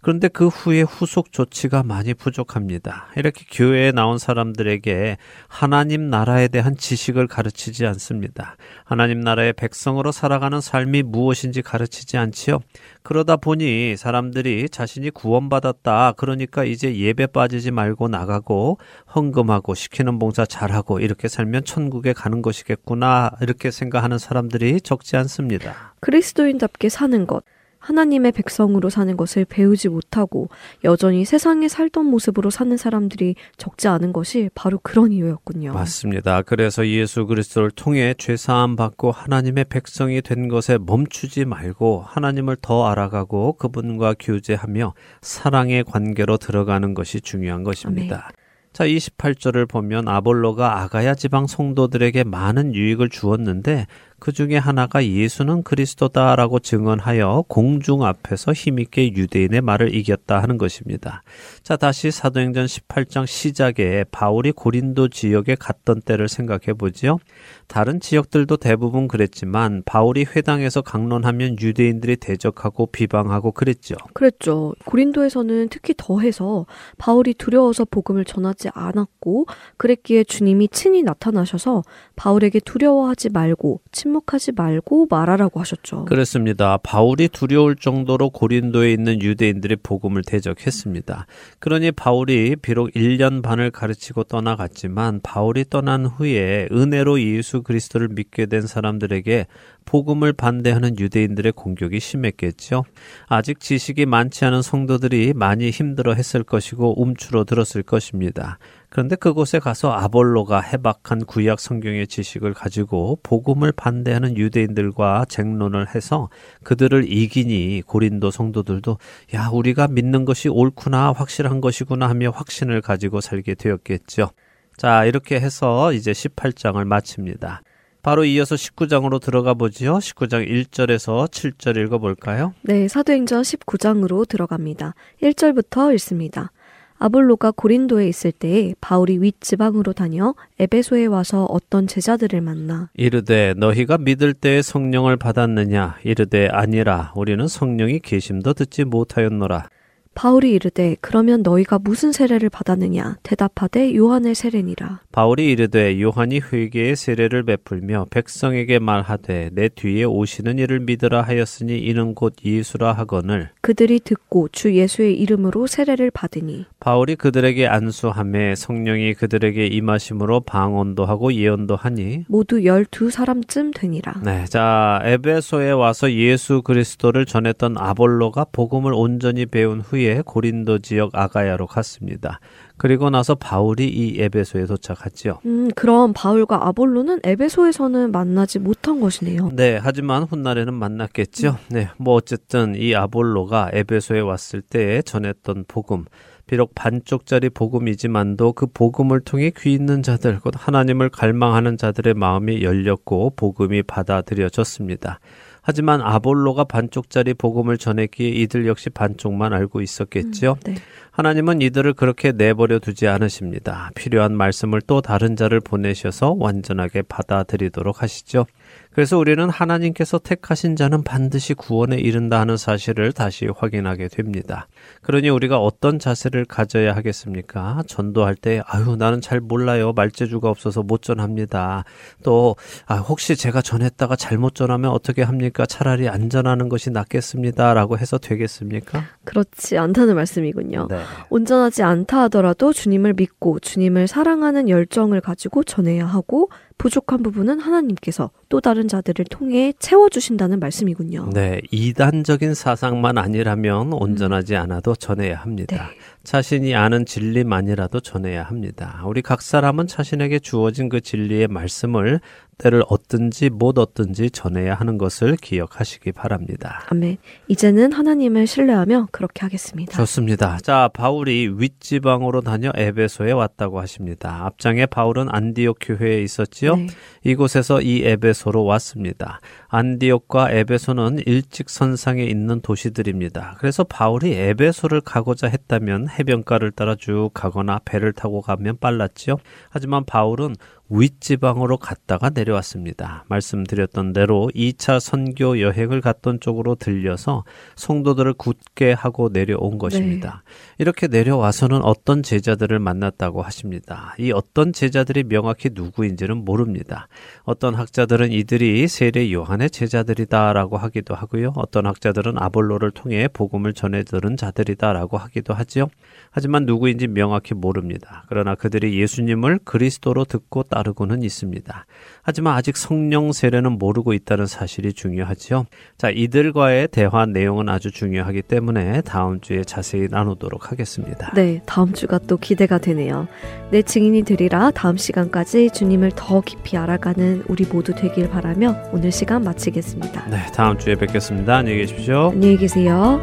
그런데 그 후에 후속 조치가 많이 부족합니다. 이렇게 교회에 나온 사람들에게 하나님 나라에 대한 지식을 가르치지 않습니다. 하나님 나라의 백성으로 살아가는 삶이 무엇인지 가르치지 않지요. 그러다 보니 사람들이 자신이 구원받았다, 그러니까 이제 예배 빠지지 말고 나가고 헌금하고 시키는 봉사 잘하고 이렇게 살면 천국에 가는 것이겠구나 이렇게 생각하는 사람들이 적지 않습니다. 그리스도인답게 사는 것, 하나님의 백성으로 사는 것을 배우지 못하고 여전히 세상에 살던 모습으로 사는 사람들이 적지 않은 것이 바로 그런 이유였군요. 맞습니다. 그래서 예수 그리스도를 통해 죄사함 받고 하나님의 백성이 된 것에 멈추지 말고 하나님을 더 알아가고 그분과 교제하며 사랑의 관계로 들어가는 것이 중요한 것입니다. 네. 자, 이십팔 절을 보면 아볼로가 아가야 지방 성도들에게 많은 유익을 주었는데 그 중에 하나가 예수는 그리스도다라고 증언하여 공중 앞에서 힘있게 유대인의 말을 이겼다 하는 것입니다. 자, 다시 사도행전 십팔 장 시작에 바울이 고린도 지역에 갔던 때를 생각해 보지요. 다른 지역들도 대부분 그랬지만 바울이 회당에서 강론하면 유대인들이 대적하고 비방하고 그랬죠. 그랬죠. 고린도에서는 특히 더해서 바울이 두려워서 복음을 전하지 않았고 그랬기에 주님이 친히 나타나셔서 바울에게 두려워하지 말고 침묵하지 말고 말하라고 하셨죠. 그렇습니다. 바울이 두려울 정도로 고린도에 있는 유대인들이 복음을 대적했습니다. 그러니 바울이 비록 일 년 반을 가르치고 떠나갔지만 바울이 떠난 후에 은혜로 예수 그리스도를 믿게 된 사람들에게 복음을 반대하는 유대인들의 공격이 심했겠죠. 아직 지식이 많지 않은 성도들이 많이 힘들어했을 것이고 움츠러들었을 것입니다. 그런데 그곳에 가서 아볼로가 해박한 구약 성경의 지식을 가지고 복음을 반대하는 유대인들과 쟁론을 해서 그들을 이기니 고린도 성도들도 야, 우리가 믿는 것이 옳구나, 확실한 것이구나 하며 확신을 가지고 살게 되었겠죠. 자, 이렇게 해서 이제 십팔 장을 마칩니다. 바로 이어서 십구 장으로 들어가 보지요. 십구 장 일 절에서 칠 절 읽어볼까요? 네, 사도행전 십구 장으로 들어갑니다. 일 절부터 읽습니다. 아볼로가 고린도에 있을 때에 바울이 윗지방으로 다녀 에베소에 와서 어떤 제자들을 만나 이르되 너희가 믿을 때에 성령을 받았느냐? 이르되 아니라 우리는 성령이 계심도 듣지 못하였노라. 바울이 이르되 그러면 너희가 무슨 세례를 받았느냐? 대답하되 요한의 세례니라. 바울이 이르되 요한이 회개의 세례를 베풀며 백성에게 말하되 내 뒤에 오시는 이를 믿으라 하였으니 이는 곧 예수라 하거늘 그들이 듣고 주 예수의 이름으로 세례를 받으니 바울이 그들에게 안수하매 성령이 그들에게 임하심으로 방언도 하고 예언도 하니 모두 열두 사람쯤 되니라. 네, 자, 에베소에 와서 예수 그리스도를 전했던 아볼로가 복음을 온전히 배운 후에 고린도 지역 아가야로 갔습니다. 그리고 나서 바울이 이 에베소에 도착했죠. 음, 그럼 바울과 아볼로는 에베소에서는 만나지 못한 것이네요. 네, 하지만 훗날에는 만났겠죠. 음. 네, 뭐 어쨌든 이 아볼로가 에베소에 왔을 때 전했던 복음, 비록 반쪽짜리 복음이지만도 그 복음을 통해 귀 있는 자들, 곧 하나님을 갈망하는 자들의 마음이 열렸고 복음이 받아들여졌습니다. 하지만 아볼로가 반쪽짜리 복음을 전했기에 이들 역시 반쪽만 알고 있었겠지요. 음, 네. 하나님은 이들을 그렇게 내버려 두지 않으십니다. 필요한 말씀을 또 다른 자를 보내셔서 완전하게 받아들이도록 하시죠. 그래서 우리는 하나님께서 택하신 자는 반드시 구원에 이른다 하는 사실을 다시 확인하게 됩니다. 그러니 우리가 어떤 자세를 가져야 하겠습니까? 전도할 때 아유 나는 잘 몰라요. 말재주가 없어서 못 전합니다. 또 아, 혹시 제가 전했다가 잘못 전하면 어떻게 합니까? 차라리 안 전하는 것이 낫겠습니다. 라고 해서 되겠습니까? 그렇지 않다는 말씀이군요. 네. 온전하지 않다 하더라도 주님을 믿고 주님을 사랑하는 열정을 가지고 전해야 하고 부족한 부분은 하나님께서 또 다른 자들을 통해 채워주신다는 말씀이군요. 네, 이단적인 사상만 아니라면 온전하지 않아도 전해야 합니다. 네. 자신이 아는 진리만이라도 전해야 합니다. 우리 각 사람은 자신에게 주어진 그 진리의 말씀을 때를 얻든지 못 얻든지 전해야 하는 것을 기억하시기 바랍니다. 아멘. 이제는 하나님을 신뢰하며 그렇게 하겠습니다. 좋습니다. 자, 바울이 윗지방으로 다녀 에베소에 왔다고 하십니다. 앞장에 바울은 안디옥 교회에 있었지요. 네. 이곳에서 이 에베소로 왔습니다. 안디옥과 에베소는 일직선상에 있는 도시들입니다. 그래서 바울이 에베소를 가고자 했다면 해변가를 따라 쭉 가거나 배를 타고 가면 빨랐지요. 하지만 바울은 윗지방으로 갔다가 내려왔습니다. 말씀드렸던 대로 이 차 선교 여행을 갔던 쪽으로 들려서 성도들을 굳게 하고 내려온 것입니다. 네. 이렇게 내려와서는 어떤 제자들을 만났다고 하십니다. 이 어떤 제자들이 명확히 누구인지는 모릅니다. 어떤 학자들은 이들이 세례 요한의 제자들이다라고 하기도 하고요. 어떤 학자들은 아볼로를 통해 복음을 전해 들은 자들이다라고 하기도 하지요. 하지만 누구인지 명확히 모릅니다. 그러나 그들이 예수님을 그리스도로 듣고 따라 따르고는 있습니다. 하지만 아직 성령 세례는 모르고 있다는 사실이 중요하죠. 자, 이들과의 대화 내용은 아주 중요하기 때문에 다음 주에 자세히 나누도록 하겠습니다. 네, 다음 주가 또 기대가 되네요. 내 증인이 되리라 다음 시간까지 주님을 더 깊이 알아가는 우리 모두 되길 바라며 오늘 시간 마치겠습니다. 네, 다음 주에 뵙겠습니다. 안녕히 계십시오. 안녕히 계세요.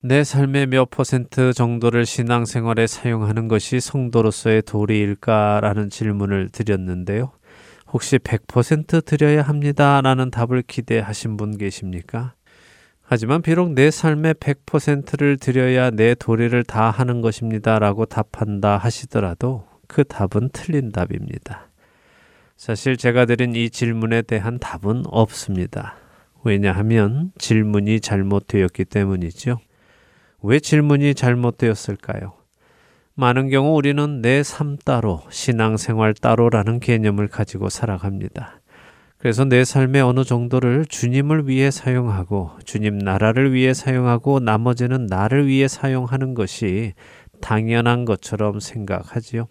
내 삶의 몇 퍼센트 정도를 신앙생활에 사용하는 것이 성도로서의 도리일까라는 질문을 드렸는데요. 혹시 백 퍼센트 드려야 합니다라는 답을 기대하신 분 계십니까? 하지만 비록 내 삶의 백 퍼센트를 드려야 내 도리를 다 하는 것입니다 라고 답한다 하시더라도 그 답은 틀린 답입니다. 사실 제가 드린 이 질문에 대한 답은 없습니다. 왜냐하면 질문이 잘못되었기 때문이죠. 왜 질문이 잘못되었을까요? 많은 경우 우리는 내 삶 따로, 신앙생활 따로라는 개념을 가지고 살아갑니다. 그래서 내 삶의 어느 정도를 주님을 위해 사용하고 주님 나라를 위해 사용하고 나머지는 나를 위해 사용하는 것이 당연한 것처럼 생각하지요.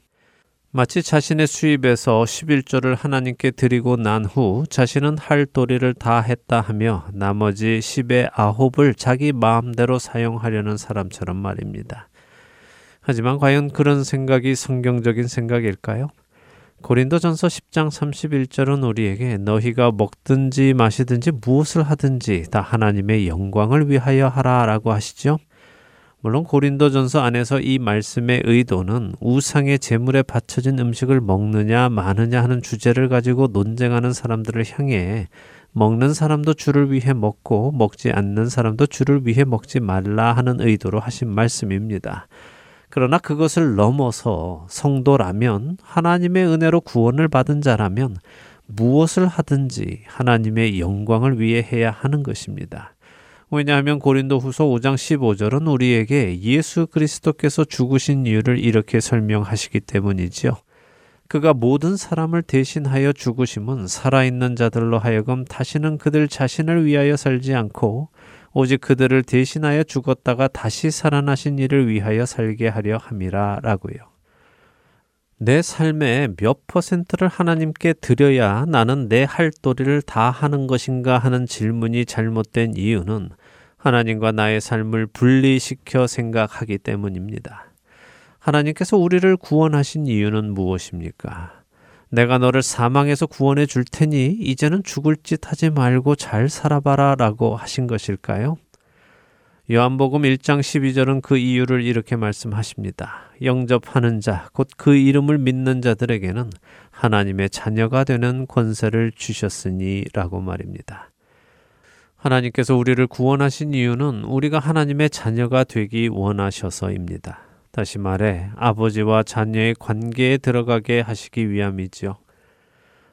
마치 자신의 수입에서 십일조를 하나님께 드리고 난 후 자신은 할 도리를 다 했다 하며 나머지 십의 아홉을 자기 마음대로 사용하려는 사람처럼 말입니다. 하지만 과연 그런 생각이 성경적인 생각일까요? 고린도전서 십 장 삼십일 절은 우리에게 너희가 먹든지 마시든지 무엇을 하든지 다 하나님의 영광을 위하여 하라 라고 하시죠. 물론 고린도전서 안에서 이 말씀의 의도는 우상의 제물에 바쳐진 음식을 먹느냐 마느냐 하는 주제를 가지고 논쟁하는 사람들을 향해 먹는 사람도 주를 위해 먹고 먹지 않는 사람도 주를 위해 먹지 말라 하는 의도로 하신 말씀입니다. 그러나 그것을 넘어서 성도라면, 하나님의 은혜로 구원을 받은 자라면 무엇을 하든지 하나님의 영광을 위해 해야 하는 것입니다. 왜냐하면 고린도 후서 오 장 십오 절은 우리에게 예수 그리스도께서 죽으신 이유를 이렇게 설명하시기 때문이지요. 그가 모든 사람을 대신하여 죽으심은 살아있는 자들로 하여금 다시는 그들 자신을 위하여 살지 않고 오직 그들을 대신하여 죽었다가 다시 살아나신 이를 위하여 살게 하려 함이라 라고요. 내 삶의 몇 퍼센트를 하나님께 드려야 나는 내 할 도리를 다 하는 것인가 하는 질문이 잘못된 이유는 하나님과 나의 삶을 분리시켜 생각하기 때문입니다. 하나님께서 우리를 구원하신 이유는 무엇입니까? 내가 너를 사망에서 구원해 줄 테니 이제는 죽을 짓 하지 말고 잘 살아봐라 라고 하신 것일까요? 요한복음 일 장 십이 절은 그 이유를 이렇게 말씀하십니다. 영접하는 자, 곧 그 이름을 믿는 자들에게는 하나님의 자녀가 되는 권세를 주셨으니 라고 말입니다. 하나님께서 우리를 구원하신 이유는 우리가 하나님의 자녀가 되기 원하셔서입니다. 다시 말해 아버지와 자녀의 관계에 들어가게 하시기 위함이지요.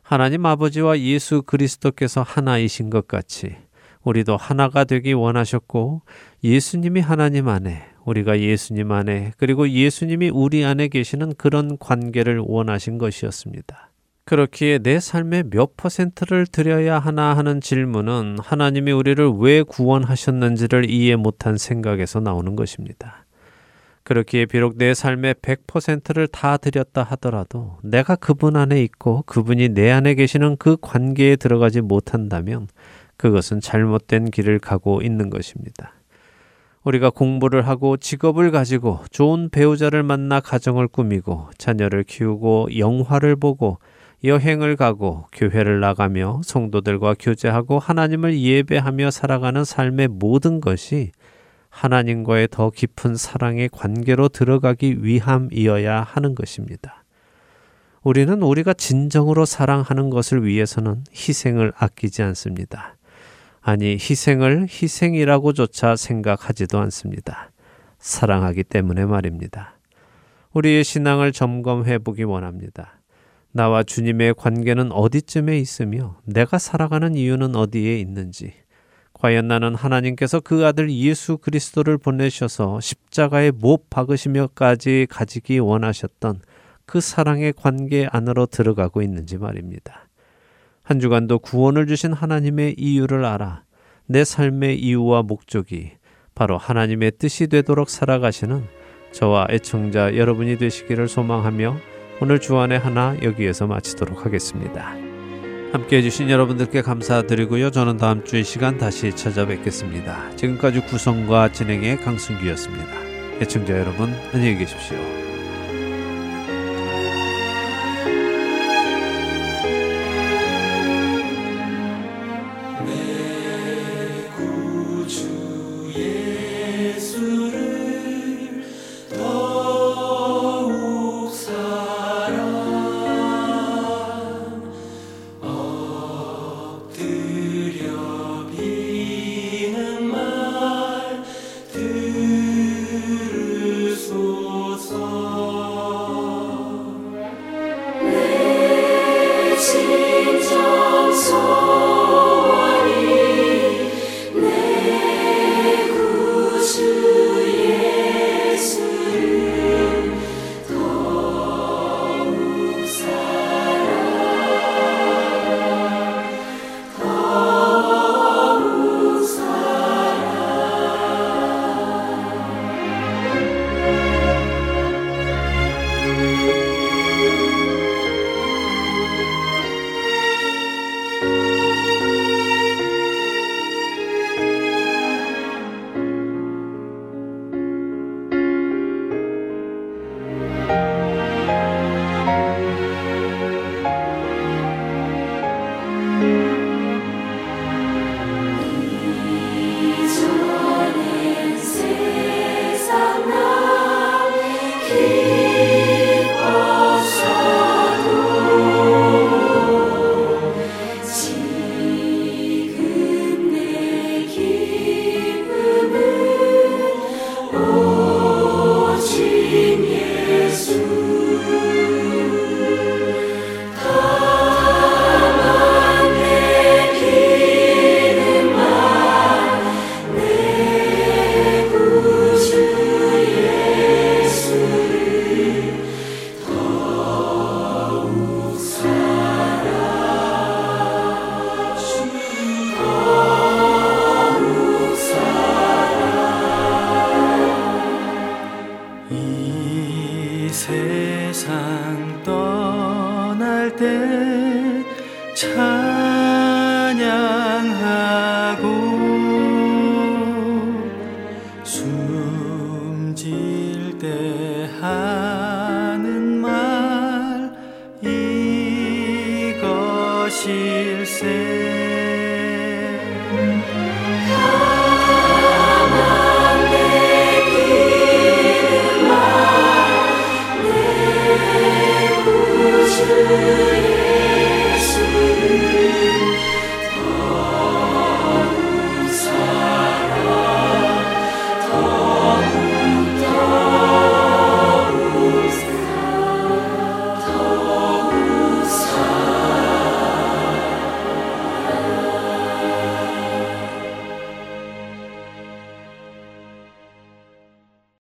하나님 아버지와 예수 그리스도께서 하나이신 것 같이 우리도 하나가 되기 원하셨고 예수님이 하나님 안에, 우리가 예수님 안에, 그리고 예수님이 우리 안에 계시는 그런 관계를 원하신 것이었습니다. 그렇기에 내 삶의 몇 퍼센트를 드려야 하나 하는 질문은 하나님이 우리를 왜 구원하셨는지를 이해 못한 생각에서 나오는 것입니다. 그렇기에 비록 내 삶의 백 퍼센트를 다 드렸다 하더라도 내가 그분 안에 있고 그분이 내 안에 계시는 그 관계에 들어가지 못한다면 그것은 잘못된 길을 가고 있는 것입니다. 우리가 공부를 하고 직업을 가지고 좋은 배우자를 만나 가정을 꾸미고 자녀를 키우고 영화를 보고 여행을 가고 교회를 나가며 성도들과 교제하고 하나님을 예배하며 살아가는 삶의 모든 것이 하나님과의 더 깊은 사랑의 관계로 들어가기 위함이어야 하는 것입니다. 우리는 우리가 진정으로 사랑하는 것을 위해서는 희생을 아끼지 않습니다. 아니, 희생을 희생이라고조차 생각하지도 않습니다. 사랑하기 때문에 말입니다. 우리의 신앙을 점검해 보기 원합니다. 나와 주님의 관계는 어디쯤에 있으며 내가 살아가는 이유는 어디에 있는지, 과연 나는 하나님께서 그 아들 예수 그리스도를 보내셔서 십자가에 못 박으시며까지 가지기 원하셨던 그 사랑의 관계 안으로 들어가고 있는지 말입니다. 한 주간도 구원을 주신 하나님의 이유를 알아 내 삶의 이유와 목적이 바로 하나님의 뜻이 되도록 살아가시는 저와 애청자 여러분이 되시기를 소망하며 오늘 주안의 하나 여기에서 마치도록 하겠습니다. 함께해 주신 여러분들께 감사드리고요. 저는 다음 주 이 시간 다시 찾아뵙겠습니다. 지금까지 구성과 진행의 강승규였습니다. 애청자 여러분, 안녕히 계십시오. 내 구주 예수를 더 사랑 엎드려 비는 말 세상 떠날 때 참